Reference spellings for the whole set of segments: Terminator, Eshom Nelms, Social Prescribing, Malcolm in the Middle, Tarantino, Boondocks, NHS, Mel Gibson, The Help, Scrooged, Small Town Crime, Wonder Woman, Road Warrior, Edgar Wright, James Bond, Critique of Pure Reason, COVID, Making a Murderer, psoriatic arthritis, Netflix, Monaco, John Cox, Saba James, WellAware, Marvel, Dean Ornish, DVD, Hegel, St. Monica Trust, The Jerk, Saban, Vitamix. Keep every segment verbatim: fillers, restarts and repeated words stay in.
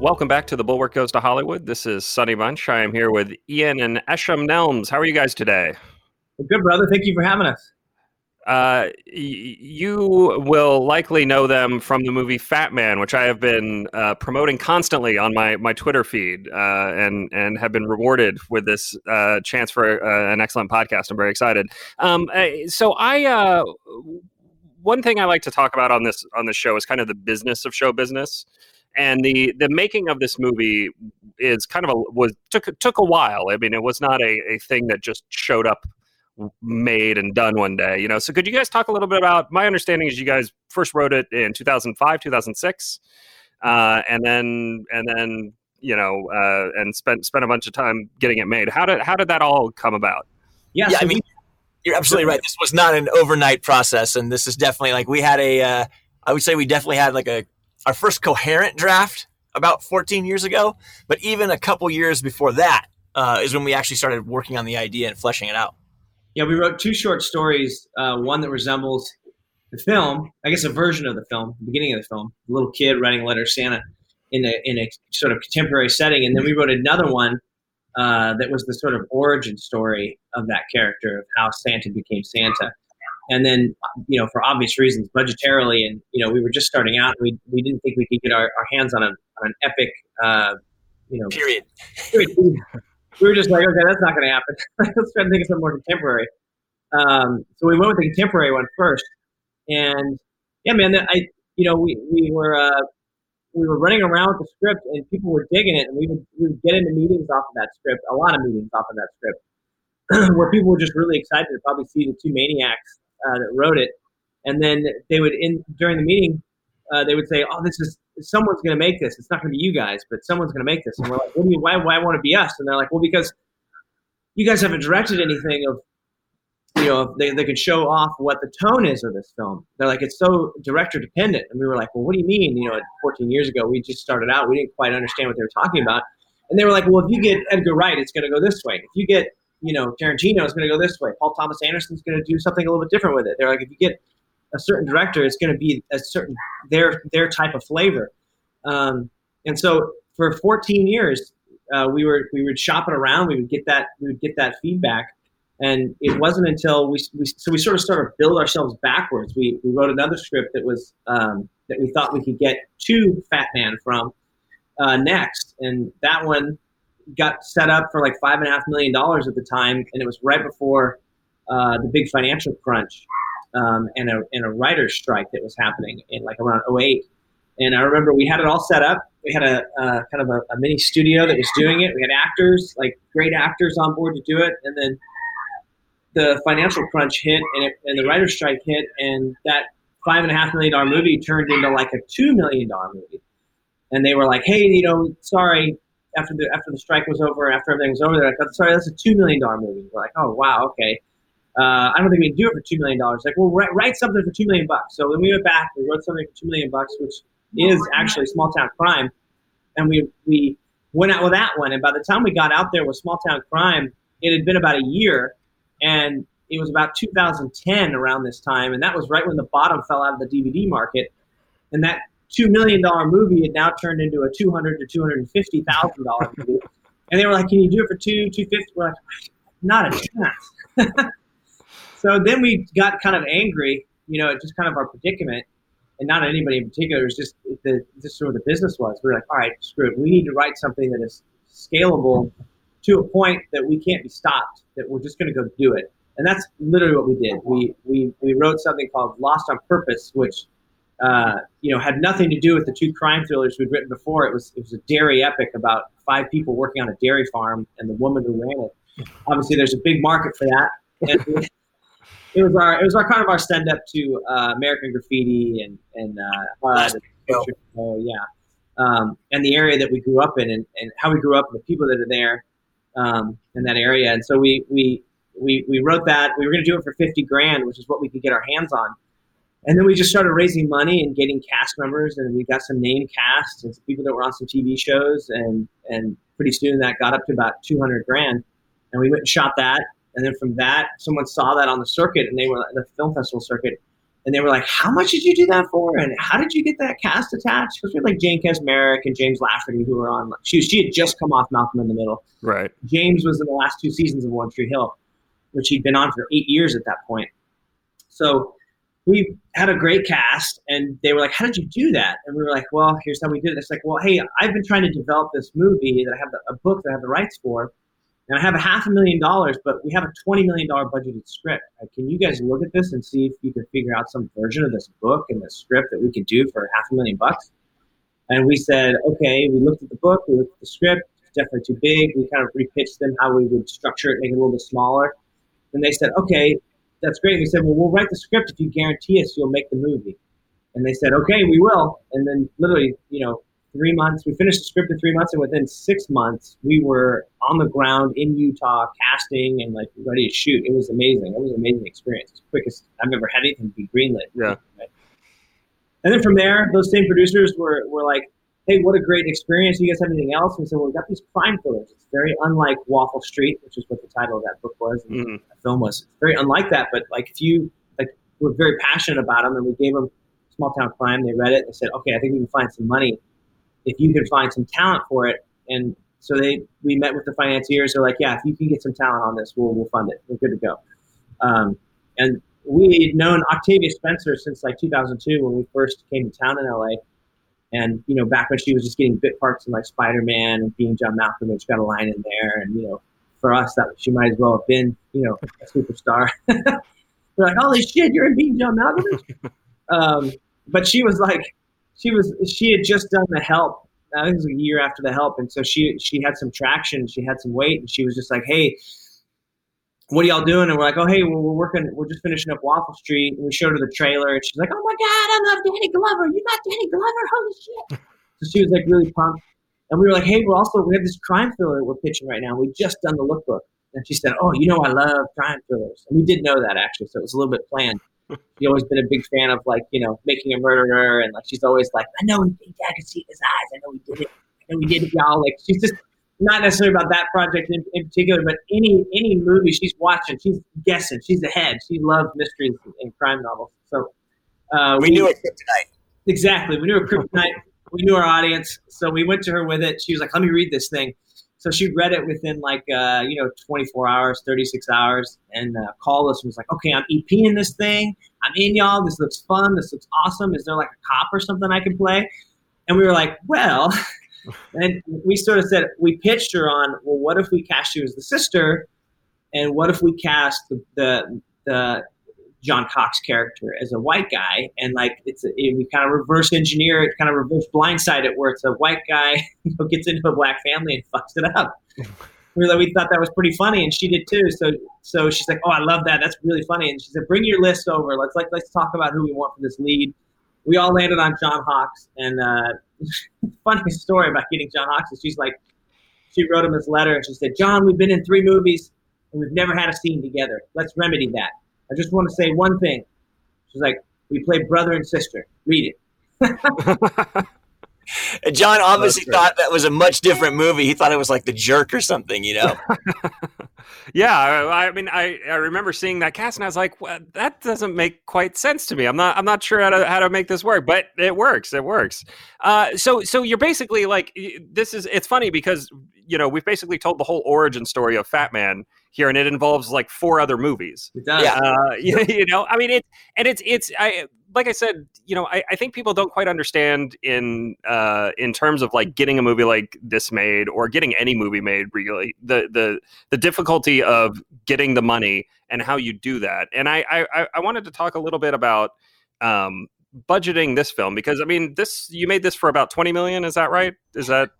Welcome back to The Bulwark Goes to Hollywood. This is Sonny Bunch. I am here with Ian and Eshom Nelms. How are you guys today? Good, brother. Thank you for having us. Uh, y- you will likely know them from the movie Fatman, which I have been uh, promoting constantly on my, my Twitter feed uh, and, and have been rewarded with this uh, chance for uh, an excellent podcast. I'm very excited. Um, so I... Uh, one thing I like to talk about on this on this show is kind of the business of show business. And the, the making of this movie is kind of a was took took a while. I mean, it was not a, a thing that just showed up, made and done one day. You know, so could you guys talk a little bit about? My understanding is you guys first wrote it in two thousand five, two thousand six, uh, and then and then you know uh, and spent spent a bunch of time getting it made. How did how did that all come about? Yeah, yeah so I mean, you're absolutely right. This was not an overnight process, and this is definitely like we had a. Uh, I would say we definitely had like a. Our first coherent draft about fourteen years ago, but even a couple years before that uh, is when we actually started working on the idea and fleshing it out. Yeah, we wrote two short stories, uh, one that resembles the film, I guess a version of the film, the beginning of the film, a little kid writing a letter to Santa in a, in a sort of contemporary setting. And then we wrote another one uh, that was the sort of origin story of that character, of how Santa became Santa. And then, you know, for obvious reasons, budgetarily, and, you know, we were just starting out. And we we didn't think we could get our, our hands on, a, on an epic, uh, you know. Period. period. We were just like, okay, that's not going to happen. Let's try to think of something more contemporary. Um, so we went with the contemporary one first. And, yeah, man, I you know, we, we were uh, we were running around with the script, and people were digging it. And we would, we would get into meetings off of that script, a lot of meetings off of that script, where people were just really excited to probably see the two maniacs Uh, that wrote it, and then they would in during the meeting uh, they would say, "Oh, this is someone's going to make this. It's not going to be you guys, but someone's going to make this." And we're like, what do you, "Why? Why won't it be us?" And they're like, "Well, because you guys haven't directed anything of, you know, they they can show off what the tone is of this film." They're like, "It's so director dependent." And we were like, "Well, what do you mean? You know, fourteen years ago, we just started out. We didn't quite understand what they were talking about." And they were like, "Well, if you get Edgar Wright, it's going to go this way. If you get you know, Tarantino is going to go this way. Paul Thomas Anderson is going to do something a little bit different with it." They're like, if you get a certain director, it's going to be a certain their their type of flavor. Um, and so for fourteen years, uh, we were we would shop it around. We would get that we would get that feedback, and it wasn't until we, we so we sort of started to build ourselves backwards. We we wrote another script that was um, that we thought we could get to Fatman from uh, next, and that one got set up for like five and a half million dollars at the time, and it was right before uh, the big financial crunch um, and a and a writer's strike that was happening in like around oh eight. And I remember we had it all set up. We had a uh, kind of a, a mini studio that was doing it. We had actors, like great actors, on board to do it. And then the financial crunch hit, and it, and the writer's strike hit, and that five and a half million dollar movie turned into like a two million dollar movie. And they were like, "Hey, you know, sorry." After the after the strike was over, after everything was over, they're like, "Oh, sorry, that's a two million dollars movie." We're like, "Oh, wow, okay. Uh, I don't think we can do it for two million dollars. Like, well, write, write something for two million dollars. So then we went back, we wrote something for two million dollars, which is actually Small Town Crime. And we we went out with that one. And by the time we got out there with Small Town Crime, it had been about a year. And it was about two thousand ten around this time. And that was right when the bottom fell out of the D V D market. And that two million dollars movie had now turned into a two hundred thousand dollars to two hundred fifty thousand dollars movie. And they were like, "Can you do it for two, two fifty?" We're like, "Not a chance." So then we got kind of angry, you know, at just kind of our predicament, and not anybody in particular. It was just the just sort of the business was. We were like, "All right, screw it. We need to write something that is scalable to a point that we can't be stopped, that we're just going to go do it." And that's literally what we did. We, we, we wrote something called Lost on Purpose, which – Uh, you know, had nothing to do with the two crime thrillers we'd written before. It was it was a dairy epic about five people working on a dairy farm and the woman who ran it. Obviously, there's a big market for that. And it was our it was our kind of our stand up to uh, American Graffiti and and uh, uh, the, uh yeah, um, and the area that we grew up in and, and how we grew up and the people that are there um, in that area. And so we we we we wrote that. We were going to do it for fifty grand, which is what we could get our hands on. And then we just started raising money and getting cast members, and we got some name casts and some people that were on some T V shows, and and pretty soon that got up to about two hundred grand, and we went and shot that, And then from that, someone saw that on the circuit, and they were the film festival circuit, and they were like, "How much did you do that for? And how did you get that cast attached?" Because we had like Jane Kasmerick and James Lafferty, who were on. She she had just come off Malcolm in the Middle. Right. James was in the last two seasons of One Tree Hill, which he'd been on for eight years at that point. So we had a great cast, and they were like, "How did you do that?" And we were like, "Well, here's how we did it." It's like, "Well, hey, I've been trying to develop this movie that I have the, a book that I have the rights for. And I have a half a million dollars, but we have a twenty million dollars budgeted script. Can you guys look at this and see if you can figure out some version of this book and the script that we could do for half a million bucks?" And we said, okay, we looked at the book, we looked at the script, it's definitely too big. We kind of repitched them how we would structure it, make it a little bit smaller. And they said, okay, that's great. We said, well, we'll write the script if you guarantee us you'll make the movie. And they said, okay, we will. And then literally, you know, Three months, we finished the script in three months, and within six months, we were on the ground in Utah casting and like ready to shoot. It was amazing. It was an amazing experience. It's the quickest I've ever had anything be greenlit. Yeah. And then from there, those same producers were were like, "Hey, what a great experience! Do you guys have anything else?" And we said, "Well, we've got these crime thrillers. It's very unlike Waffle Street, which is what the title of that book was, and mm-hmm. the film was. It's very unlike that, but like if you like, we're very passionate about them, and we gave them Small Town Crime. They read it. They said, "Okay, I think we can find some money if you can find some talent for it." And so they, we met with the financiers. They're like, yeah, if you can get some talent on this, we'll, we'll fund it. We're good to go. Um, and we had known Octavia Spencer since like two thousand two when we first came to town in L A. And, you know, back when she was just getting bit parts in like Spider-Man and Being John Malkovich, got a line in there. And, you know, for us, that she might as well have been, you know, a superstar. They're like, holy shit, you're in Being John Malkovich. um, but she was like, She was. She had just done The Help. I think it was a year after The Help, and so she she had some traction. She had some weight, and she was just like, "Hey, what are y'all doing?" And we're like, "Oh, hey, well, we're working. We're just finishing up Waffle Street." And we showed her the trailer, and she's like, "Oh my God, I love Danny Glover. You got Danny Glover? Holy shit!" So she was like really pumped, and we were like, "Hey, we're also we have this crime thriller we're pitching right now. We just done the lookbook," and she said, "Oh, you know, I love crime thrillers," and we did know that actually, so it was a little bit planned. She's always been a big fan of like, you know, Making a Murderer, and like she's always like, I know we did that. I could see his eyes. I know we did it. I know we did it, y'all. Like she's just not necessarily about that project in, in particular, but any any movie she's watching, she's guessing. She's ahead. She loves mysteries and crime novels. So uh, we, we knew it kryptonite. Exactly. We knew her kryptonite. We knew our audience. So we went to her with it. She was like, let me read this thing. So she read it within like, uh, you know, twenty-four hours, thirty-six hours, and uh, called us and was like, okay, I'm EPing this thing. I'm in, y'all. This looks fun. This looks awesome. Is there like a cop or something I can play? And we were like, well, and we sort of said, we pitched her on, well, what if we cast you as the sister? And what if we cast the the, the John Cox character as a white guy? And like, it's a, it, we kind of reverse engineer it, kind of reverse blindside it, where it's a white guy who gets into a black family and fucks it up. We were like, we thought that was pretty funny, and she did too. So, so she's like, oh, I love that. That's really funny. And she said, bring your list over. Let's like, let's talk about who we want for this lead. We all landed on John Cox, and uh, funny story about getting John Cox is she's like, she wrote him this letter and she said, John, we've been in three movies and we've never had a scene together. Let's remedy that. I just want to say one thing. She's like, we play brother and sister. Read it. John obviously thought that was a much different movie. He thought it was like The Jerk or something, you know? Yeah, I, I mean, I, I remember seeing that cast, and I was like, well, that doesn't make quite sense to me. I'm not I'm not sure how to how to make this work, but it works. It works. Uh, so so you're basically like, this is, it's funny because, you know, we've basically told the whole origin story of Fatman here, and it involves like four other movies. It does. Yeah. Uh, you, you know, I mean, it, and it's, it's, I, like I said, you know, I, I think people don't quite understand in uh, in terms of like getting a movie like this made, or getting any movie made, really, the the the difficulty of getting the money and how you do that. And I I, I wanted to talk a little bit about um, budgeting this film, because I mean, this, you made this for about twenty million dollars, is that right? Is that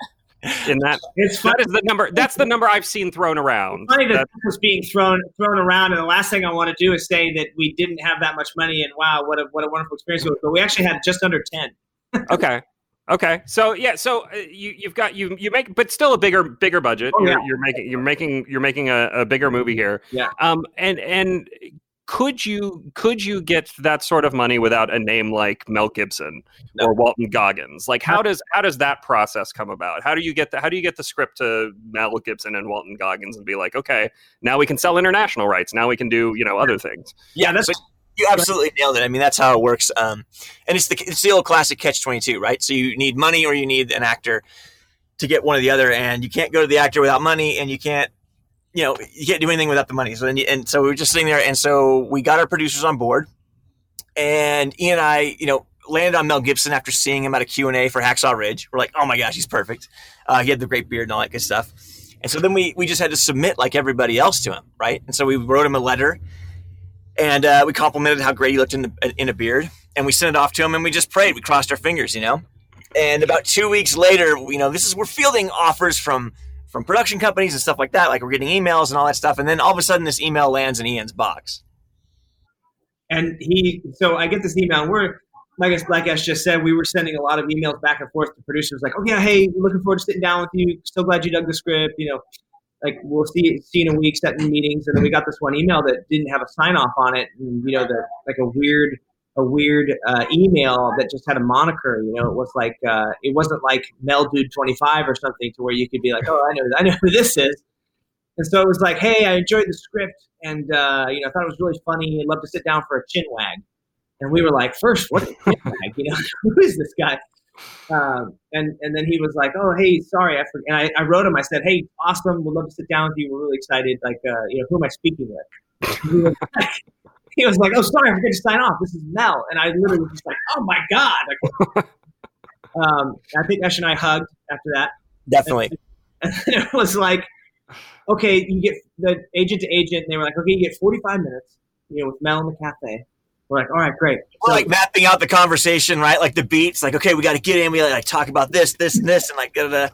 in that? It's funny. That is the number. That's the number I've seen thrown around. It's funny that that was being thrown thrown around, and the last thing I want to do is say that we didn't have that much money, and wow, what a what a wonderful experience it was. But we actually had just under ten. Okay, okay. So yeah, so you you've got you you make, but still a bigger bigger budget. Oh, you're, yeah. you're making you're making you're making a, a bigger movie here. Yeah. Um. And and could you could you get that sort of money without a name like Mel Gibson no. or Walton Goggins? Like, how does how does that process come about? How do you get the, how do you get the script to Mel Gibson and Walton Goggins and be like, okay, now we can sell international rights. Now we can do, you know, other things. Yeah, that's. But, you absolutely nailed it. I mean, that's how it works. Um, and it's the, it's the old classic catch twenty-two, right? So you need money or you need an actor to get one or the other. And you can't go to the actor without money, and you can't, you know, you can't do anything without the money. So then you, and so we were just sitting there. And so we got our producers on board, and Ian and I, you know, landed on Mel Gibson after seeing him at a Q and A for Hacksaw Ridge. We're like, oh my gosh, he's perfect. Uh, he had the great beard and all that good stuff. And so then we, we just had to submit like everybody else to him. Right. And so we wrote him a letter. And uh, we complimented how great he looked in, the, in a beard. And we sent it off to him, and we just prayed. We crossed our fingers, you know. And about two weeks later, you know, this is we're fielding offers from, from production companies and stuff like that. Like, we're getting emails and all that stuff. And then all of a sudden, this email lands in Ian's box. And he – so I get this email. And we're – like Black Ash just said, we were sending a lot of emails back and forth to producers. Like, oh, yeah, hey, looking forward to sitting down with you. So glad you dug the script, you know. Like, we'll see, see in a week, set in meetings. And then we got this one email that didn't have a sign off on it. And, you know, the, like a weird, a weird uh, email that just had a moniker, you know. It was like, uh, it wasn't like Mel Dude twenty-five or something to where you could be like, oh, I know, I know who this is. And so it was like, hey, I enjoyed the script. And, uh, you know, I thought it was really funny. I'd love to sit down for a chin wag. And we were like, first, what is a chin wag? You know, who is this guy? Um, and, and then he was like, oh, hey, sorry. I forgot. And I, I wrote him, I said, hey, awesome. We'd love to sit down with you. We're really excited. Like, uh, you know, who am I speaking with? He was like, he was like oh, sorry. I forgot to sign off. This is Mel. And I literally was just like, oh my God. Like, um, I think Esh and I hugged after that. Definitely. And, and it was like, okay, you get the agent to agent. And they were like, okay, you get forty-five minutes, you know, with Mel in the cafe. We're like, all right, great. We're so, like mapping out the conversation, right? Like the beats, like, okay, we got to get in. We gotta, like talk about this, this, and this, and like, da, da, da.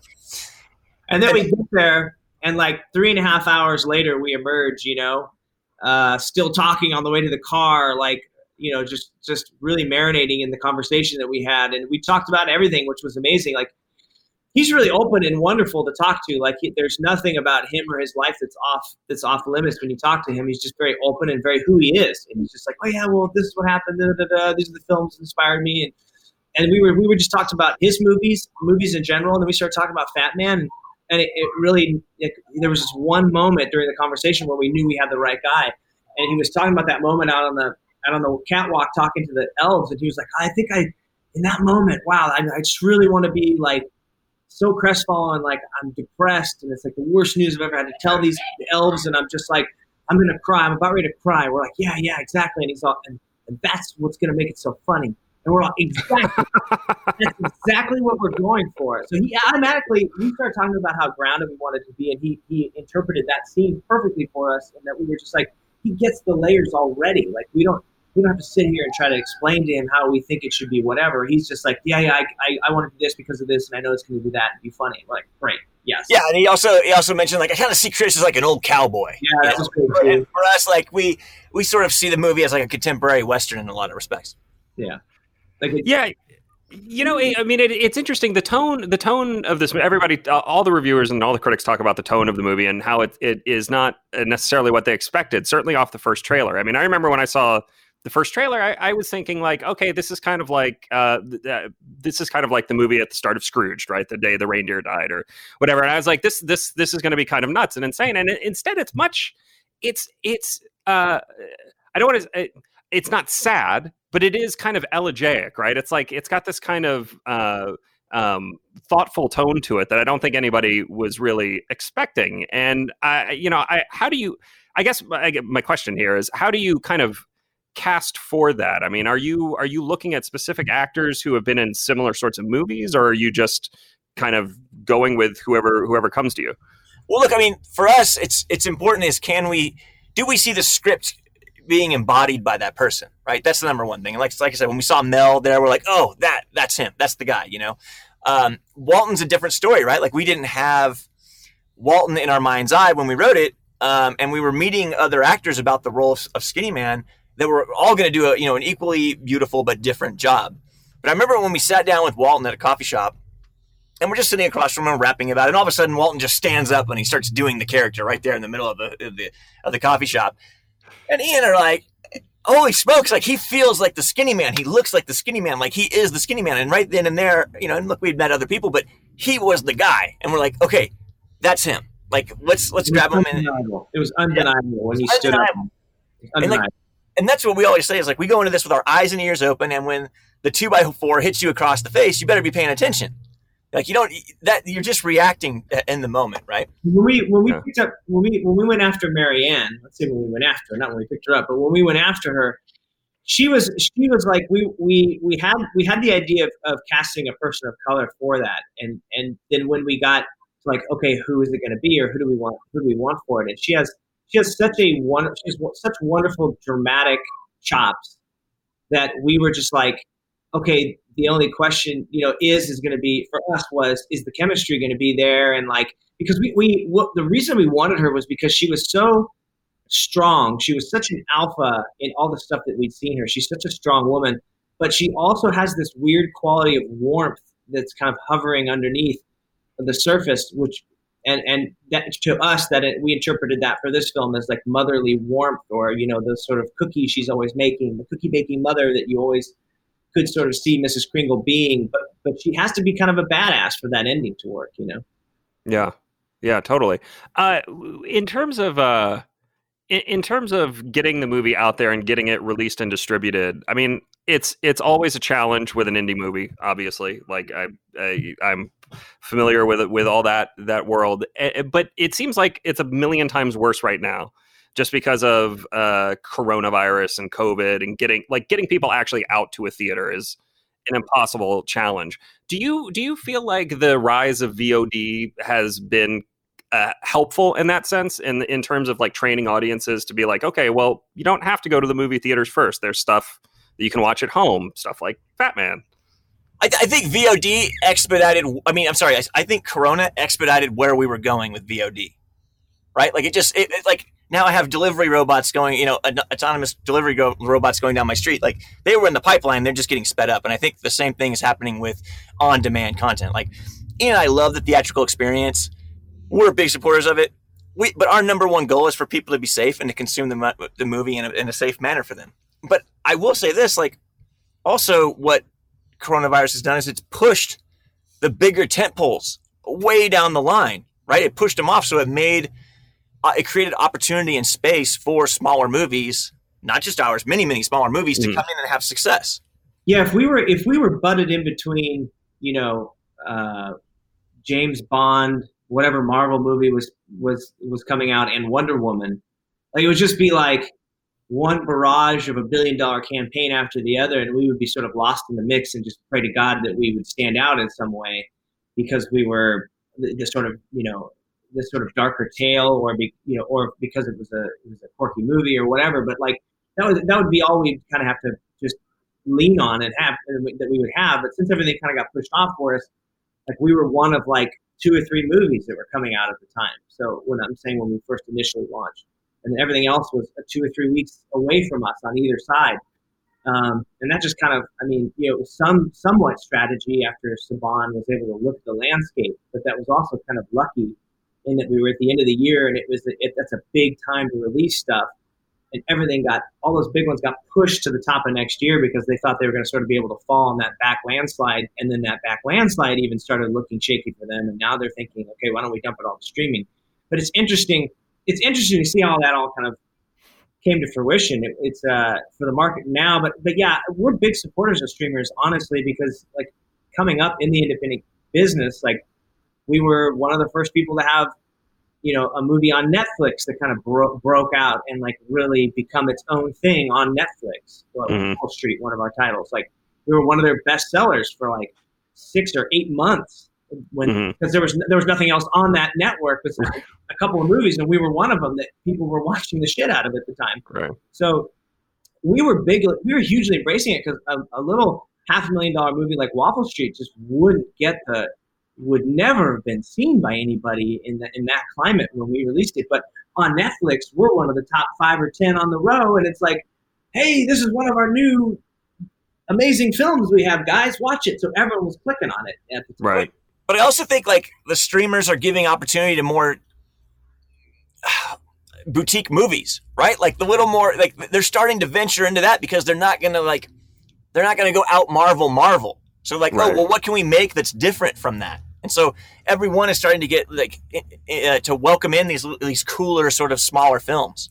And then we get there, and like three and a half hours later, we emerge, you know, uh, still talking on the way to the car, like, you know, just, just really marinating in the conversation that we had. And we talked about everything, which was amazing. Like, he's really open and wonderful to talk to. Like, he, there's nothing about him or his life that's off that's off limits when you talk to him. He's just very open and very who he is. And he's just like, oh yeah, well, this is what happened. Da, da, da. These are the films that inspired me. And and we were we were just talked about his movies, movies in general. And then we started talking about Fatman. And it, it really it, there was just one moment during the conversation where we knew we had the right guy. And he was talking about that moment out on the out on the catwalk talking to the elves. And he was like, I think I in that moment, wow, I, I just really want to be like. So crestfallen, like I'm depressed, and it's like the worst news I've ever had to tell these elves, and I'm just like, I'm gonna cry, I'm about ready to cry. We're like, yeah, yeah, exactly. And he's all, and, and that's what's gonna make it so funny. And we're all, exactly, that's exactly what we're going for. So he automatically, we started talking about how grounded we wanted to be, and he he interpreted that scene perfectly for us, and that we were just like, he gets the layers already. Like we don't we don't have to sit here and try to explain to him how we think it should be, whatever. He's just like, yeah, yeah, I, I, I want to do this because of this, and I know it's going to do that and be funny. We're like, great, yes. Yeah, and he also he also mentioned, like, I kind of see Chris as like an old cowboy. Yeah, that was cool too. And for us, like, we we sort of see the movie as like a contemporary Western in a lot of respects. Yeah. Like, yeah. You know, I mean, it, it's interesting. The tone, the tone of this. Everybody, all the reviewers and all the critics talk about the tone of the movie and how it, it is not necessarily what they expected. Certainly off the first trailer. I mean, I remember when I saw the first trailer, I, I was thinking like, okay, this is kind of like uh, th- uh, this is kind of like the movie at the start of Scrooged, right? The day the reindeer died, or whatever. And I was like, this, this, this is going to be kind of nuts and insane. And it, instead, it's much, it's, it's. Uh, I don't want it, to. It's not sad, but it is kind of elegiac, right? It's like it's got this kind of uh, um, thoughtful tone to it that I don't think anybody was really expecting. And I, you know, I how do you? I guess my, my question here is, how do you kind of cast for that? I mean, are you are you looking at specific actors who have been in similar sorts of movies, or are you just kind of going with whoever whoever comes to you? Well, look, I mean, for us, it's it's important is can we do we see the script being embodied by that person, right? That's the number one thing. And like like I said, when we saw Mel there, we're like, oh, that that's him, that's the guy, you know. Um, Walton's a different story, right? Like we didn't have Walton in our mind's eye when we wrote it, um, and we were meeting other actors about the role of, of Skinny Man. That we're all going to do a, you know, an equally beautiful but different job. But I remember when we sat down with Walton at a coffee shop, and we're just sitting across from him rapping about it, and all of a sudden Walton just stands up and he starts doing the character right there in the middle of the of the, of the coffee shop. And Ian are like, holy smokes, like he feels like the skinny man. He looks like the skinny man. Like he is the skinny man. And right then and there, you know, and look, we'd met other people, but he was the guy. And we're like, okay, that's him. Like, let's, let's grab him. And, it was undeniable yeah, when he stood up. And, like, and that's what we always say is like, we go into this with our eyes and ears open. And when the two by four hits you across the face, you better be paying attention. Like you don't that you're just reacting in the moment, right? When we when we picked up when we when we went after Marianne, let's say when we went after her, not when we picked her up, but when we went after her, she was she was like we we we had we had the idea of, of casting a person of color for that, and and then when we got like okay, who is it going to be, or who do we want who do we want for it? And she has she has such a one she has such wonderful dramatic chops that we were just like okay. The only question, you know, is is going to be for us was is the chemistry going to be there, and like because we we what, the reason we wanted her was because she was so strong. She was such an alpha in all the stuff that we'd seen her. She's such a strong woman, but she also has this weird quality of warmth that's kind of hovering underneath the surface. Which and and that to us that it, we interpreted that for this film as like motherly warmth, or you know the sort of cookie she's always making, the cookie baking mother that you always. Could sort of see Missus Kringle being, but but she has to be kind of a badass for that ending to work, you know? Yeah, yeah, totally. Uh, in terms of uh, in, in terms of getting the movie out there and getting it released and distributed, I mean, it's it's always a challenge with an indie movie, obviously. Like I, I I'm familiar with with all that that world, but it seems like it's a million times worse right now. Just because of uh, coronavirus and COVID and getting like getting people actually out to a theater is an impossible challenge. Do you do you feel like the rise of V O D has been uh, helpful in that sense, in in terms of like training audiences to be like, okay, well, you don't have to go to the movie theaters first. There's stuff that you can watch at home, stuff like Fatman. I, th- I think V O D expedited. I mean, I'm sorry. I, I think Corona expedited where we were going with V O D. Right? Like it just it, it like. Now I have delivery robots going, you know, autonomous delivery go- robots going down my street. Like they were in the pipeline, they're just getting sped up. And I think the same thing is happening with on-demand content. Like Ian and I love the theatrical experience. We're big supporters of it. We, but our number one goal is for people to be safe and to consume the, the movie in a, in a safe manner for them. But I will say this, like also what coronavirus has done is it's pushed the bigger tent poles way down the line, right? It pushed them off. So it made... Uh, it created opportunity and space for smaller movies, not just ours, many, many smaller movies to mm. come in and have success. Yeah, if we were if we were butted in between, you know, uh, James Bond, whatever Marvel movie was was was coming out, and Wonder Woman, like it would just be like one barrage of a billion dollar campaign after the other, and we would be sort of lost in the mix and just pray to God that we would stand out in some way because we were the, the sort of you know. This sort of darker tale, or be, you know, or because it was a it was a quirky movie or whatever. But like that was that would be all we kind of have to just lean on and have that we would have. But since everything kind of got pushed off for us, like we were one of like two or three movies that were coming out at the time. So when I'm saying when we first initially launched, and everything else was two or three weeks away from us on either side, um, and that just kind of I mean you know some somewhat strategy after Saban was able to look at the landscape, but that was also kind of lucky. In that we were at the end of the year, and it was it, that's a big time to release stuff, and everything got all those big ones got pushed to the top of next year because they thought they were going to sort of be able to fall on that back landslide, and then that back landslide even started looking shaky for them, and now they're thinking, okay, why don't we dump it all to streaming? But it's interesting, it's interesting to see how that all kind of came to fruition. It, it's uh, for the market now, but but yeah, we're big supporters of streamers, honestly, because like coming up in the independent business, like. We were one of the first people to have, you know, a movie on Netflix that kind of bro- broke out and like really become its own thing on Netflix. Well, mm-hmm. Waffle Street, one of our titles, like we were one of their best sellers for like six or eight months when because mm-hmm. there was there was nothing else on that network but like a couple of movies, and we were one of them that people were watching the shit out of at the time. Right. So we were big, we were hugely embracing it because a, a little half a million dollar movie like Waffle Street just wouldn't get the. Would never have been seen by anybody in the, in that climate when we released it. But on Netflix, we're one of the top five or ten on the row. And it's like, hey, this is one of our new amazing films we have, guys. Watch it. So everyone was clicking on it at the time. Right. But I also think, like, the streamers are giving opportunity to more boutique movies, right? Like the little more, like they're starting to venture into that because they're not going to like, they're not going to go out Marvel Marvel. So like, right. oh, well, what can we make that's different from that? And so everyone is starting to get like uh, to welcome in these these cooler sort of smaller films.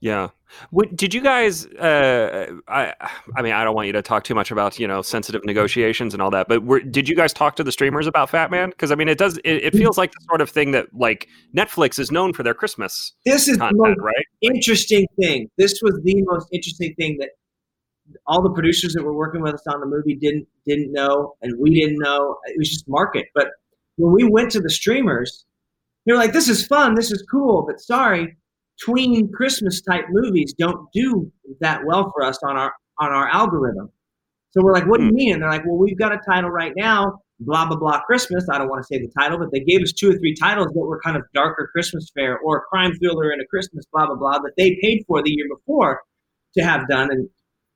Yeah. What, did you guys, uh, I I mean, I don't want you to talk too much about, you know, sensitive negotiations and all that, but were, did you guys talk to the streamers about Fatman? Because, I mean, it does, it, it feels like the sort of thing that, like, Netflix is known for their Christmas This is content, the most right? interesting thing. This was the most interesting thing that all the producers that were working with us on the movie didn't didn't know, and we didn't know. It was just market. But when we went to the streamers, they were like, this is fun, this is cool, but sorry. Tween Christmas type movies don't do that well for us on our on our algorithm. So we're like, what do you mean? And they're like, well, we've got a title right now, blah, blah, blah, Christmas. I don't want to say the title, but they gave us two or three titles that were kind of darker Christmas fare or a crime thriller and a Christmas, blah, blah, blah, that they paid for the year before to have done. And,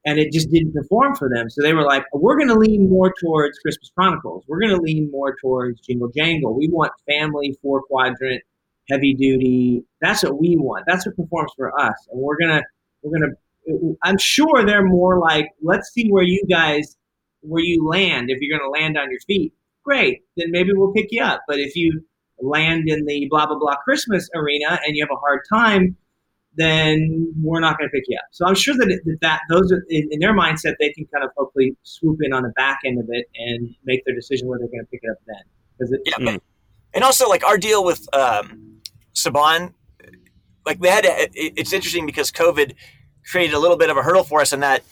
and it just didn't perform for them. So they were like, we're going to lean more towards Christmas Chronicles. We're going to lean more towards Jingle Jangle. We want family, four quadrant, heavy duty. That's what we want. That's what performs for us. And we're gonna, we're gonna. I'm sure they're more like, let's see where you guys, where you land. If you're gonna land on your feet, great. Then maybe we'll pick you up. But if you land in the blah blah blah Christmas arena and you have a hard time, then we're not gonna pick you up. So I'm sure that that, that those are in, in their mindset. They can kind of hopefully swoop in on the back end of it and make their decision where they're gonna pick it up then. Because it, yeah, but, and also like our deal with. Um, Saban, like they had, to, it's interesting because COVID created a little bit of a hurdle for us in that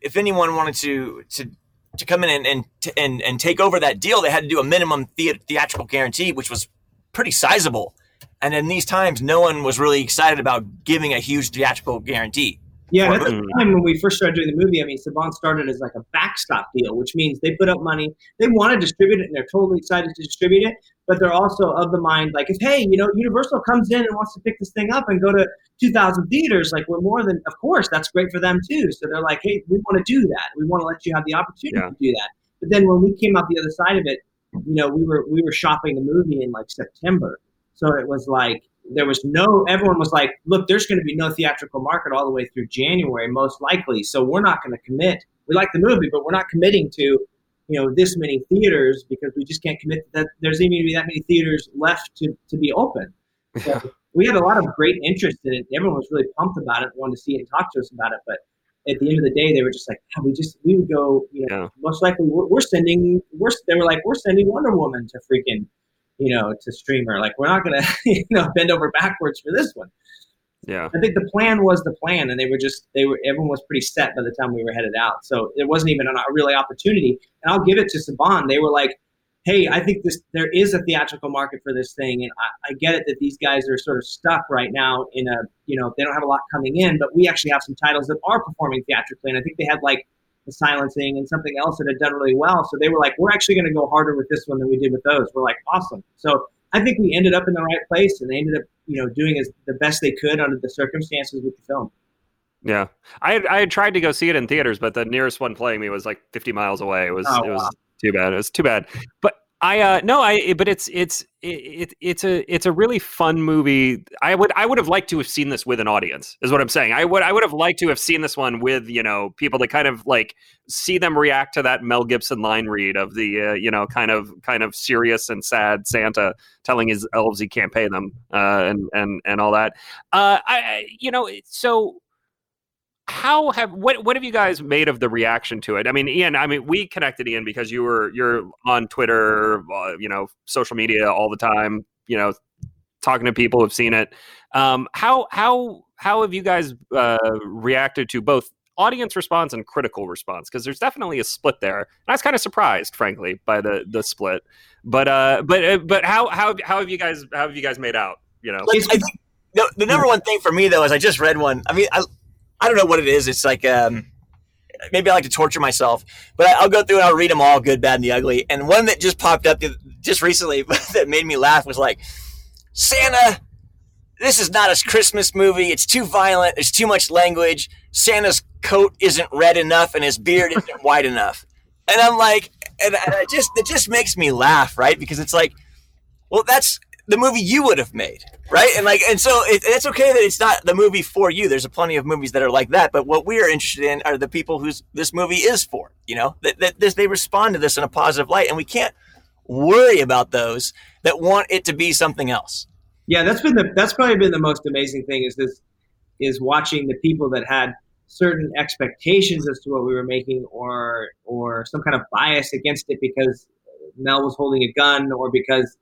if anyone wanted to to, to come in and and, and and take over that deal, they had to do a minimum the- theatrical guarantee, which was pretty sizable. And in these times, no one was really excited about giving a huge theatrical guarantee. Yeah, at the time when we first started doing the movie, I mean, Saban started as like a backstop deal, which means they put up money, they want to distribute it, and they're totally excited to distribute it, but they're also of the mind like, if hey, you know, Universal comes in and wants to pick this thing up and go to two thousand theaters, like we're more than, of course, that's great for them too. So they're like, hey, we want to do that. We want to let you have the opportunity yeah. to do that. But then when we came out the other side of it, you know, we were we were shopping the movie in like September. So it was like, there was no, everyone was like, look, there's going to be no theatrical market all the way through January, most likely. So we're not going to commit. We like the movie, but we're not committing to, you know, this many theaters because we just can't commit that there's even going to be that many theaters left to, to be open. So yeah. We had a lot of great interest in it. Everyone was really pumped about it, wanted to see it and talk to us about it. But at the end of the day, they were just like, oh, we just, we would go, you know, yeah. most likely we're, we're sending, we're, they were like, we're sending Wonder Woman to freaking, you know, to streamer. Like, we're not going to, you know, bend over backwards for this one. Yeah. I think the plan was the plan, and they were just, they were, everyone was pretty set by the time we were headed out. So it wasn't even a really opportunity. And I'll give it to Saban. They were like, hey, I think this, there is a theatrical market for this thing. And I, I get it that these guys are sort of stuck right now in a, you know, they don't have a lot coming in, but we actually have some titles that are performing theatrically. And I think they had like The Silencing and something else that had done really well. So they were like, we're actually going to go harder with this one than we did with those. We're like, awesome. So I think we ended up in the right place, and they ended up, you know, doing as the best they could under the circumstances with the film. Yeah. I had, I had tried to go see it in theaters, but the nearest one playing me was like fifty miles away. It was, oh, it was wow. too bad. It was too bad. But I, uh, no, I, but it's, it's, it, it's a, it's a really fun movie. I would, I would have liked to have seen this with an audience is what I'm saying. I would, I would have liked to have seen this one with, you know, people to kind of like see them react to that Mel Gibson line read of the, uh, you know, kind of, kind of serious and sad Santa telling his elves he can't pay them, uh, and, and, and all that. Uh, I, you know, so How have what what have you guys made of the reaction to it? I mean, Ian, I mean, we connected Ian because you were you're on Twitter, uh, you know, social media all the time, you know, talking to people who've seen it. Um, how how how have you guys uh, reacted to both audience response and critical response? Because there's definitely a split there, and I was kind of surprised, frankly, by the the split. But uh, but uh, but how how how have you guys how have you guys made out? You know, I think the, the number one thing for me though is I just read one. I mean, I. I don't know what it is. It's like, um, maybe I like to torture myself, but I'll go through and I'll read them all, good, bad, and the ugly. And one that just popped up just recently that made me laugh was like, Santa, this is not a Christmas movie. It's too violent. There's too much language. Santa's coat isn't red enough and his beard isn't white enough. And I'm like, and, and I just, it just makes me laugh, right? Because it's like, well, that's, the movie you would have made, right? And like, and so it, it's okay that it's not the movie for you. There's a plenty of movies that are like that, but what we are interested in are the people whose this movie is for. You know, that that this, they respond to this in a positive light, and we can't worry about those that want it to be something else. Yeah, that's been the that's probably been the most amazing thing is this is watching the people that had certain expectations as to what we were making, or or some kind of bias against it because Mel was holding a gun, or because.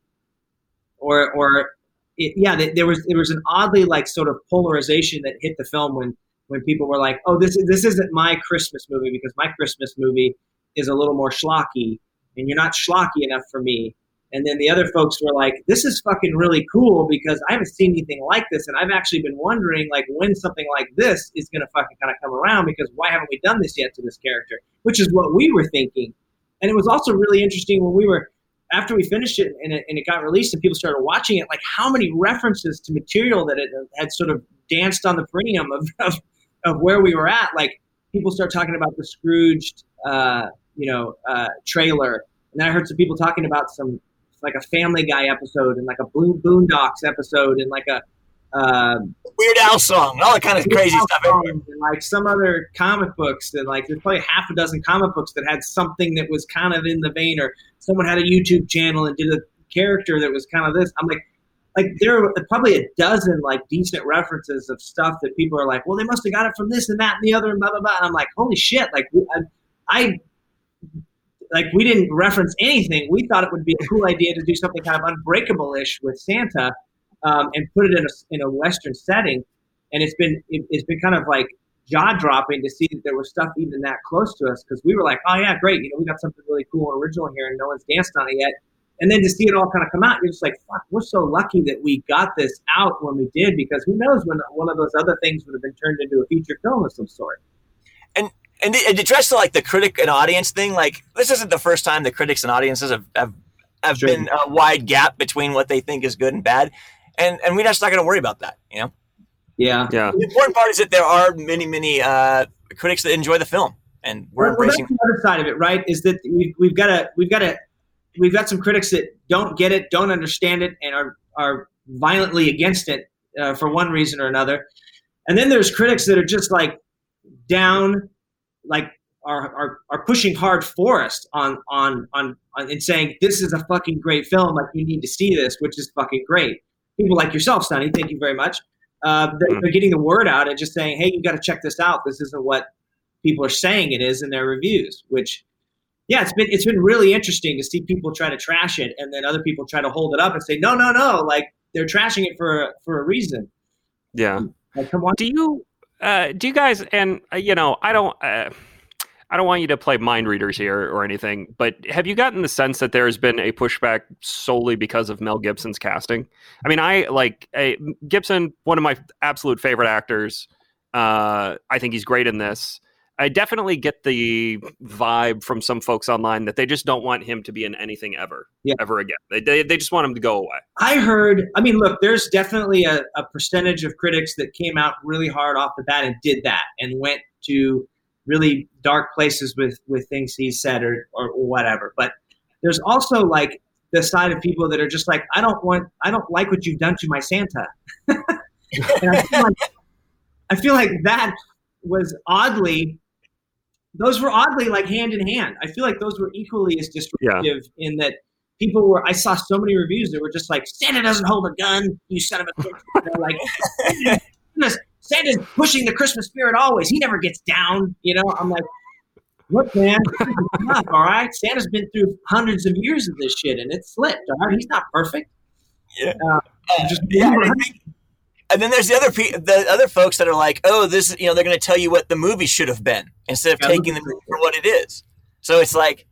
Or, or, it, yeah, there was there was an oddly like sort of polarization that hit the film when, when people were like, oh, this is, this isn't my Christmas movie because my Christmas movie is a little more schlocky, and you're not schlocky enough for me. And then the other folks were like, this is fucking really cool because I haven't seen anything like this, and I've actually been wondering like when something like this is going to fucking kind of come around, because why haven't we done this yet to this character, which is what we were thinking. And it was also really interesting when we were. After we finished it and, it and it got released and people started watching it, like how many references to material that it had sort of danced on the perineum of, of, of where we were at. Like people start talking about the Scrooged, uh, you know, uh, trailer. And then I heard some people talking about some, like a Family Guy episode and like a Blue Boondocks episode and like a uh, Weird Al song, all that kind of crazy stuff. And like some other comic books that like, there's probably half a dozen comic books that had something that was kind of in the vein, or someone had a YouTube channel and did a character that was kind of this. I'm like, like there are probably a dozen like decent references of stuff that people are like, well, they must've got it from this and that and the other and blah, blah, blah. And I'm like, holy shit. Like I, I like we didn't reference anything. We thought it would be a cool idea to do something kind of Unbreakable-ish with Santa um, and put it in a, in a Western setting. And it's been, it, it's been kind of like jaw dropping to see that there was stuff even that close to us, because we were like, oh yeah, great, you know, we got something really cool and original here, and no one's danced on it yet. And then to see it all kind of come out, you're just like, fuck, we're so lucky that we got this out when we did, because who knows when one of those other things would have been turned into a feature film of some sort. And and it addressed like the critic and audience thing. Like this isn't the first time the critics and audiences have have, have sure. been a wide gap between what they think is good and bad, and and we're just not going to worry about that, you know. Yeah. yeah. The important part is that there are many, many uh, critics that enjoy the film, and we're well, embracing well, that's the other side of it, right? Is that we've we've got a we've got a we've got some critics that don't get it, don't understand it, and are are violently against it uh, for one reason or another. And then there's critics that are just like down, like are are, are pushing hard for us on on on and saying this is a fucking great film, like you need to see this, which is fucking great. People like yourself, Sonny, thank you very much. Uh, they're, they're getting the word out and just saying, hey, you got to check this out. This isn't what people are saying it is in their reviews, which, yeah, it's been it's been really interesting to see people try to trash it, and then other people try to hold it up and say, no, no, no, like they're trashing it for, for a reason. Yeah. Like, come on. Do you uh, do you guys, and, uh, you know, I don't uh, I don't want you to play mind readers here or anything, but have you gotten the sense that there has been a pushback solely because of Mel Gibson's casting? I mean, I like a, Gibson, one of my absolute favorite actors. Uh, I think he's great in this. I definitely get the vibe from some folks online that they just don't want him to be in anything ever, yeah. ever again. They, they they just want him to go away. I heard, I mean, look, there's definitely a, a percentage of critics that came out really hard off the bat and did that and went to really dark places with, with things he said or, or whatever. But there's also like the side of people that are just like, I don't want, I don't like what you've done to my Santa. And I feel like, I feel like that was oddly, those were oddly like hand in hand. I feel like those were equally as destructive yeah. in that people were, I saw so many reviews that were just like, Santa doesn't hold a gun, you son of a bitch. They're like, goodness. Santa's pushing the Christmas spirit always. He never gets down. You know, I'm like, look, man, this is tough, all right? Santa's been through hundreds of years of this shit, and it slipped, all right? He's not perfect. Yeah. Uh, uh, just, yeah and, I think, and then there's the other pe- the other folks that are like, oh, this, you know, they're going to tell you what the movie should have been instead of yeah, taking the movie for what it is. So it's like,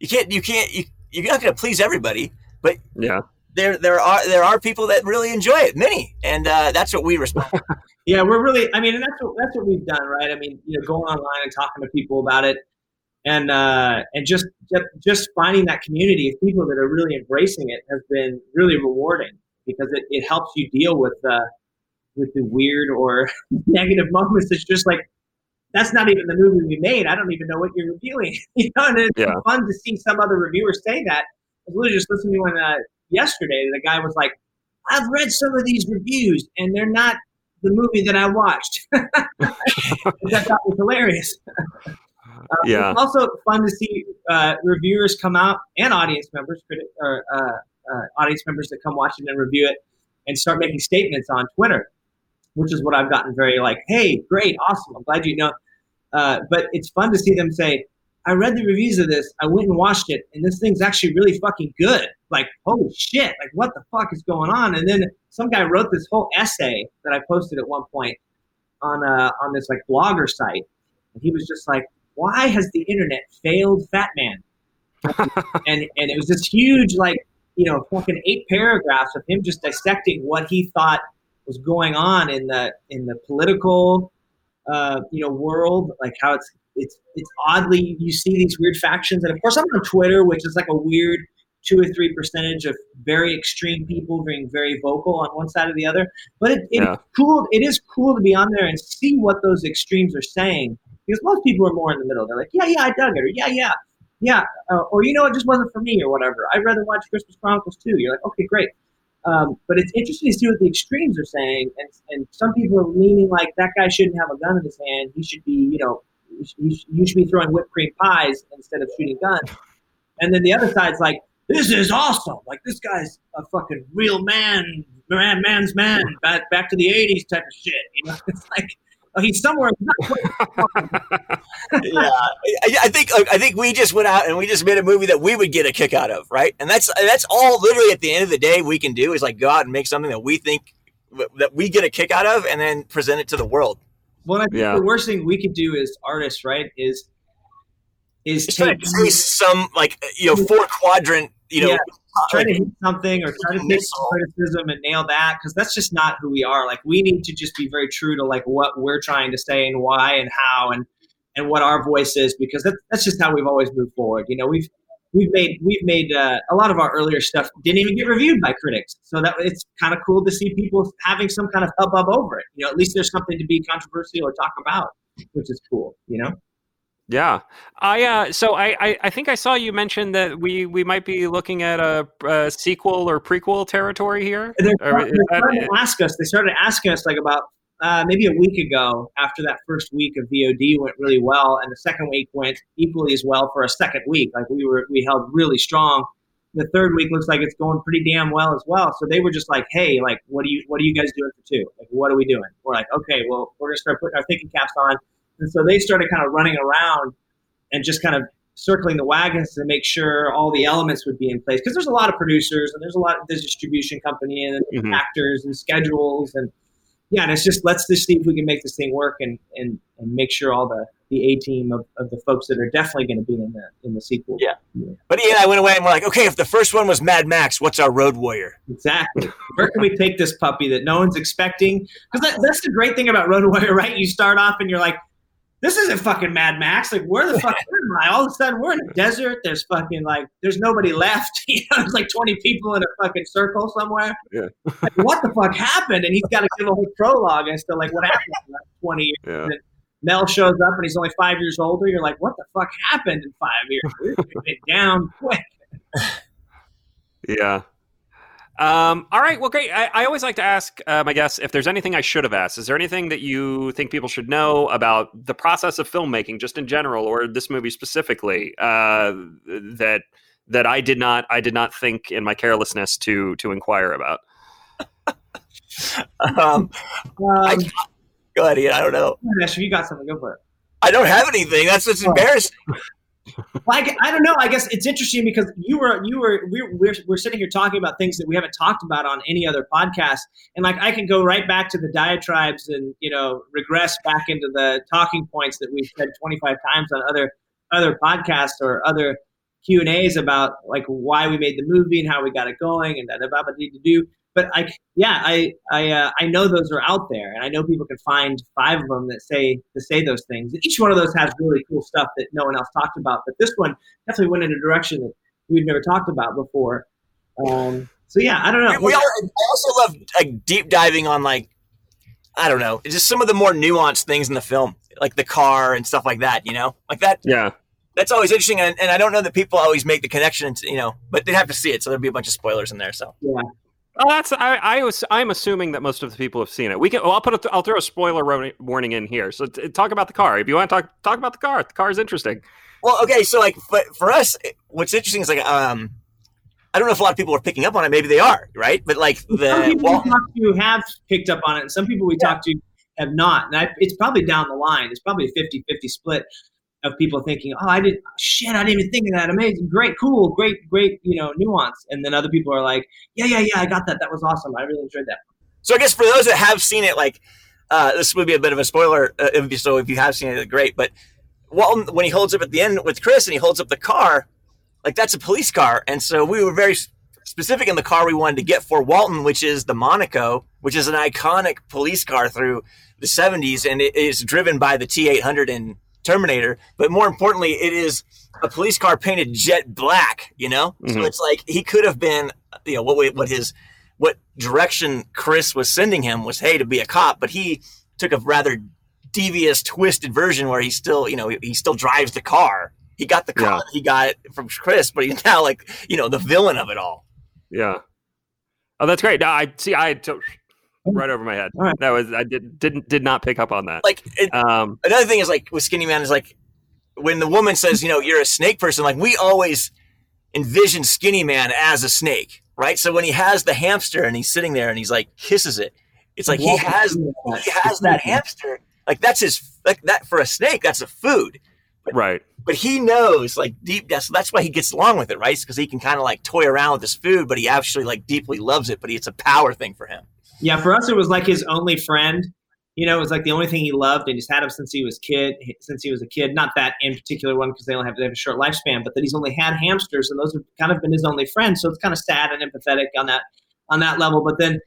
you can't, you can't, you, you're not going to please everybody, but yeah. There, there are there are people that really enjoy it, many, and uh, that's what we respond. Yeah, we're really. I mean, and that's what that's what we've done, right? I mean, you know, going online and talking to people about it, and uh, and just just finding that community of people that are really embracing it has been really rewarding, because it, it helps you deal with the uh, with the weird or negative moments. It's just like, that's not even the movie we made. I don't even know what you're reviewing. You know, and it's yeah. fun to see some other reviewers say that. I was literally just listening to one. Uh, Yesterday, the guy was like, I've read some of these reviews, and they're not the movie that I watched. I thought was hilarious. Uh, yeah. It's also fun to see uh, reviewers come out and audience members, critic, or uh, uh, audience members that come watch it and review it, and start making statements on Twitter, which is what I've gotten very like, hey, great, awesome, I'm glad you know. Uh, but it's fun to see them say, I read the reviews of this, I went and watched it, and this thing's actually really fucking good. Like, holy shit, like what the fuck is going on? And then some guy wrote this whole essay that I posted at one point on uh, on this like blogger site. And he was just like, why has the internet failed Fatman? and and it was this huge like, you know, fucking eight paragraphs of him just dissecting what he thought was going on in the in the political uh, you know, world, like how it's It's it's oddly, you see these weird factions. And of course, I'm on Twitter, which is like a weird two or three percentage of very extreme people being very vocal on one side or the other. But it, it yeah. is cool. It is cool to be on there and see what those extremes are saying, because most people are more in the middle. They're like, yeah, yeah, I dug it. Or yeah, yeah, yeah. Uh, or, you know, it just wasn't for me or whatever. I'd rather watch Christmas Chronicles too. You're like, okay, great. Um, but it's interesting to see what the extremes are saying. And, and some people are leaning like that guy shouldn't have a gun in his hand. He should be, you know, you should be throwing whipped cream pies instead of shooting guns. And then the other side's like, this is awesome. Like, this guy's a fucking real man, man man's man, back, back to the eighties type of shit. You know, it's like, oh, he's somewhere. Yeah, I think I think we just went out and we just made a movie that we would get a kick out of, right? And that's that's all literally at the end of the day we can do is like go out and make something that we think that we get a kick out of and then present it to the world. Well, I think yeah. the worst thing we could do as artists, right, is is take to some like you know four quadrant, you know, yeah. try like, to hit something or try to take some criticism and nail that, because that's just not who we are. Like, we need to just be very true to like what we're trying to say and why and how and and what our voice is, because that's that's just how we've always moved forward. You know, we've we've made we've made uh, a lot of our earlier stuff didn't even get reviewed by critics, so that it's kind of cool to see people having some kind of hubbub over it. You know, at least there's something to be controversial or talk about, which is cool. You know. Yeah, I uh, so I, I I think I saw you mention that we, we might be looking at a, a sequel or prequel territory here. They're, or, they're starting to ask us. They started asking us like about uh, maybe a week ago, after that first week of V O D went really well, and the second week went equally as well for a second week. Like we were we held really strong. The third week looks like it's going pretty damn well as well. So they were just like, hey, like what do you what are you guys doing for two? Like what are we doing? We're like, okay, well we're gonna start putting our thinking caps on. And so they started kind of running around and just kind of circling the wagons to make sure all the elements would be in place. Because there's a lot of producers and there's a lot of there's distribution company and mm-hmm. actors and schedules. And yeah, and it's just let's just see if we can make this thing work and, and, and make sure all the, the A-team of, of the folks that are definitely going to be in the, in the sequel. Yeah. yeah. But Ian and I went away and we're like, okay, if the first one was Mad Max, what's our Road Warrior? Exactly. Where can we take this puppy that no one's expecting? Because that, that's the great thing about Road Warrior, right? You start off and you're like, this isn't fucking Mad Max. Like, where the fuck am I? All of a sudden, we're in a desert. There's fucking, like, there's nobody left. You know, there's like twenty people in a fucking circle somewhere. Yeah. Like, what the fuck happened? And he's got to give a whole prologue as to, like, what happened in like twenty years. Yeah. And Mel shows up and he's only five years older. You're like, what the fuck happened in five years? It down quick. Yeah. Um, all right. Well, great. I, I always like to ask uh, my guests if there's anything I should have asked. Is there anything that you think people should know about the process of filmmaking, just in general, or this movie specifically, uh, that that I did not I did not think in my carelessness to to inquire about? um, um, I, go ahead, Ian. I don't know. If you got something, go for it. I don't have anything. That's what's embarrassing. Like well, I, I don't know. I guess it's interesting because you were you were we're, we're we're sitting here talking about things that we haven't talked about on any other podcast, and like I can go right back to the diatribes and you know regress back into the talking points that we've said twenty-five times on other other podcasts or other Q and A's about like why we made the movie and how we got it going and da da da da do. But I yeah I I uh, I know those are out there, and I know people can find five of them that say to say those things. Each one of those has really cool stuff that no one else talked about, but this one definitely went in a direction that we've never talked about before. Um, so yeah, I don't know. We, we all, I also love like deep diving on like I don't know, just some of the more nuanced things in the film, like the car and stuff like that. You know, like that. Yeah. That's always interesting, and, and I don't know that people always make the connection. You know, but they have to see it, so there'll be a bunch of spoilers in there. So yeah. Oh, that's I. I was. I'm assuming that most of the people have seen it. We can. Well, I'll put. A, I'll throw a spoiler warning in here. So t- talk about the car if you want to talk. Talk about the car. The car is interesting. Well, okay. So like, for, for us, what's interesting is like, um, I don't know if a lot of people are picking up on it. Maybe they are, right? But like the some people Walton, we talk to have picked up on it, and some people we yeah. talk to have not. And I, it's probably down the line. It's probably a fifty-fifty split of people thinking, "Oh, I did shit. I didn't even think of that. Amazing, great, cool, great, great. You know, nuance." And then other people are like, "Yeah, yeah, yeah. I got that. That was awesome. I really enjoyed that." So I guess for those that have seen it, like uh, this would be a bit of a spoiler. Uh, so if you have seen it, great. But Walton, when he holds up at the end with Chris and he holds up the car, like that's a police car. And so we were very specific in the car we wanted to get for Walton, which is the Monaco, which is an iconic police car through the seventies, and it is driven by the T eight hundred in Terminator, but more importantly, it is a police car painted jet black, you know? Mm-hmm. So it's like he could have been, you know, what what his what direction Chris was sending him was, hey, to be a cop, but he took a rather devious, twisted version where he still, you know, he, he still drives the car. He got the car, yeah. he got it from Chris, but he's now like, you know, the villain of it all. Yeah. Oh, that's great. No, I see. I t- right over my head. Right. That was I did didn't did not pick up on that. Like it, um, another thing is like with Skinny Man is like when the woman says, you know, you're a snake person. Like we always envision Skinny Man as a snake, right? So when he has the hamster and he's sitting there and he's like kisses it, it's like he has he has that hamster. Like that's his like that for a snake. That's a food, but, right? But he knows like deep. That's that's why he gets along with it, right? Because he can kind of like toy around with this food, but he actually like deeply loves it. But he, it's a power thing for him. Yeah, for us, it was like his only friend. You know, it was like the only thing he loved, and he's had him since he was kid. Since he was a kid, not that in particular one because they only have, they have a short lifespan, but that he's only had hamsters, and those have kind of been his only friends. So it's kind of sad and empathetic on that on that level. But then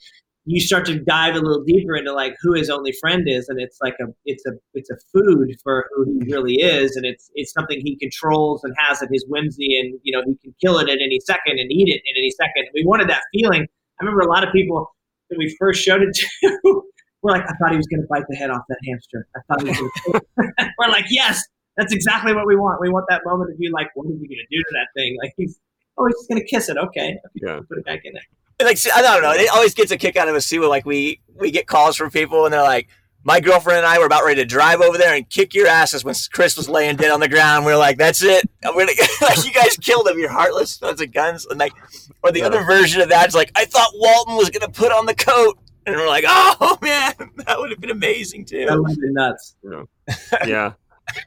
you start to dive a little deeper into like who his only friend is, and it's like a it's a it's a food for who he really is, and it's it's something he controls and has at his whimsy, and you know he can kill it at any second and eat it at any second. We wanted that feeling. I remember a lot of people. When we first showed it to, we're like, I thought he was going to bite the head off that hamster. I thought he was going to. We're like, yes, that's exactly what we want. We want that moment to be like, what are we going to do to that thing? Like, he's, oh, he's just going to kiss it. Okay. Yeah. Put it back in there. Like, I don't know. It always gets a kick out of us, too. Like, we, we get calls from people, and they're like, my girlfriend and I were about ready to drive over there and kick your asses when Chris was laying dead on the ground. We were like, that's it. We're like, you guys killed him. You're heartless. That's a guns. And like, or the yeah. other version of that's like, I thought Walton was going to put on the coat. And we're like, oh man, that would have been amazing too. That would have been nuts. Yeah. yeah.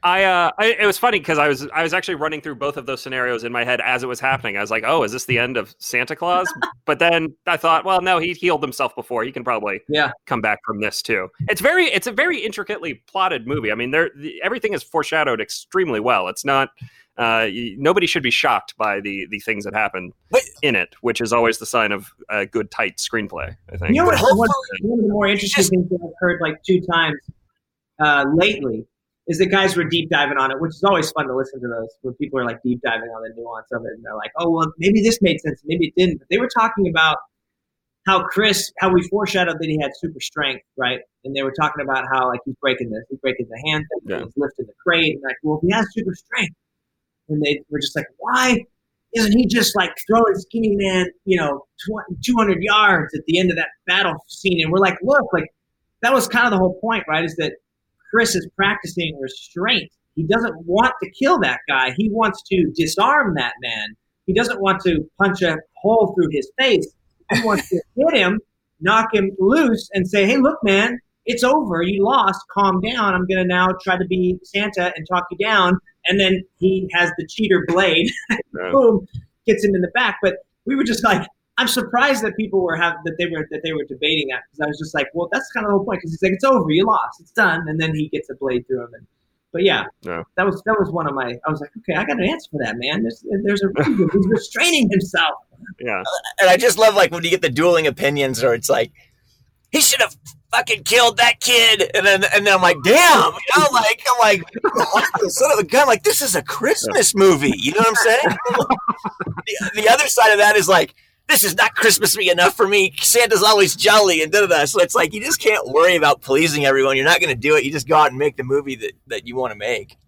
I, uh, I, it was funny because I was, I was actually running through both of those scenarios in my head as it was happening. I was like, oh, is this the end of Santa Claus? But then I thought, well, no, he healed himself before. He can probably yeah. come back from this too. It's very, it's a very intricately plotted movie. I mean, there, the, everything is foreshadowed extremely well. It's not, uh, you, nobody should be shocked by the, the things that happen but, in it, which is always the sign of a good, tight screenplay, I think. You know what? One of the more interesting things that I've heard like two times uh, lately is that guys were deep diving on it, which is always fun to listen to those when people are like deep diving on the nuance of it. And they're like, oh, well, maybe this made sense. Maybe it didn't. But they were talking about how Chris, how we foreshadowed that he had super strength, right? And they were talking about how like he's breaking this, he's breaking the hand thing, yeah. he's lifting the crate. And like, well, if he has super strength. And they were just like, why isn't he just like throwing Skinny Man, you know, two hundred yards at the end of that battle scene? And we're like, look, like that was kind of the whole point, right? Is that Chris is practicing restraint. He doesn't want to kill that guy. He wants to disarm that man. He doesn't want to punch a hole through his face. He wants to hit him, knock him loose, and say, hey, look, man, it's over. You lost. Calm down. I'm going to now try to be Santa and talk you down. And then he has the cheater blade. No. Boom, gets him in the back. But we were just like, I'm surprised that people were having that they were that they were debating that because I was just like, well, that's kind of the whole point because he's like, it's over, you lost, it's done, and then he gets a blade through him. And, but yeah, no. that was that was one of my. I was like, okay, I got an answer for that, man. There's there's a reason he's restraining himself. Yeah, and I just love like when you get the dueling opinions, or it's like he should have fucking killed that kid, and then and then I'm like, damn, you know, like I'm like son of a gun, like this is a Christmas movie, you know what I'm saying? the, the other side of that is like. This is not Christmassy enough for me. Santa's always jolly and da da da. So it's like you just can't worry about pleasing everyone. You're not going to do it. You just go out and make the movie that, that you want to make.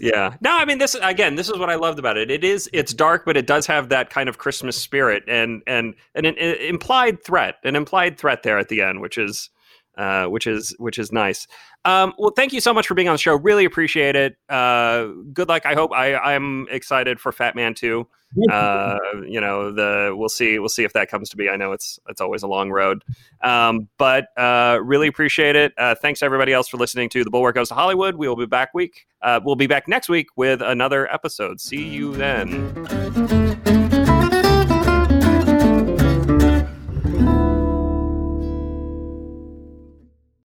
Yeah. No, I mean, this again, this is what I loved about it. It is, it's dark, but it does have that kind of Christmas spirit and and, and an, an implied threat, an implied threat there at the end, which is uh, which is which is nice. Um, well, thank you so much for being on the show. Really appreciate it. Uh, good luck. I hope I, I'm excited for Fatman two. Uh, you know, the we'll see we'll see if that comes to be. I know it's it's always a long road, um, but uh, really appreciate it. Uh, thanks to everybody else for listening to The Bulwark Goes to Hollywood. We will be back week. Uh, we'll be back next week with another episode. See you then.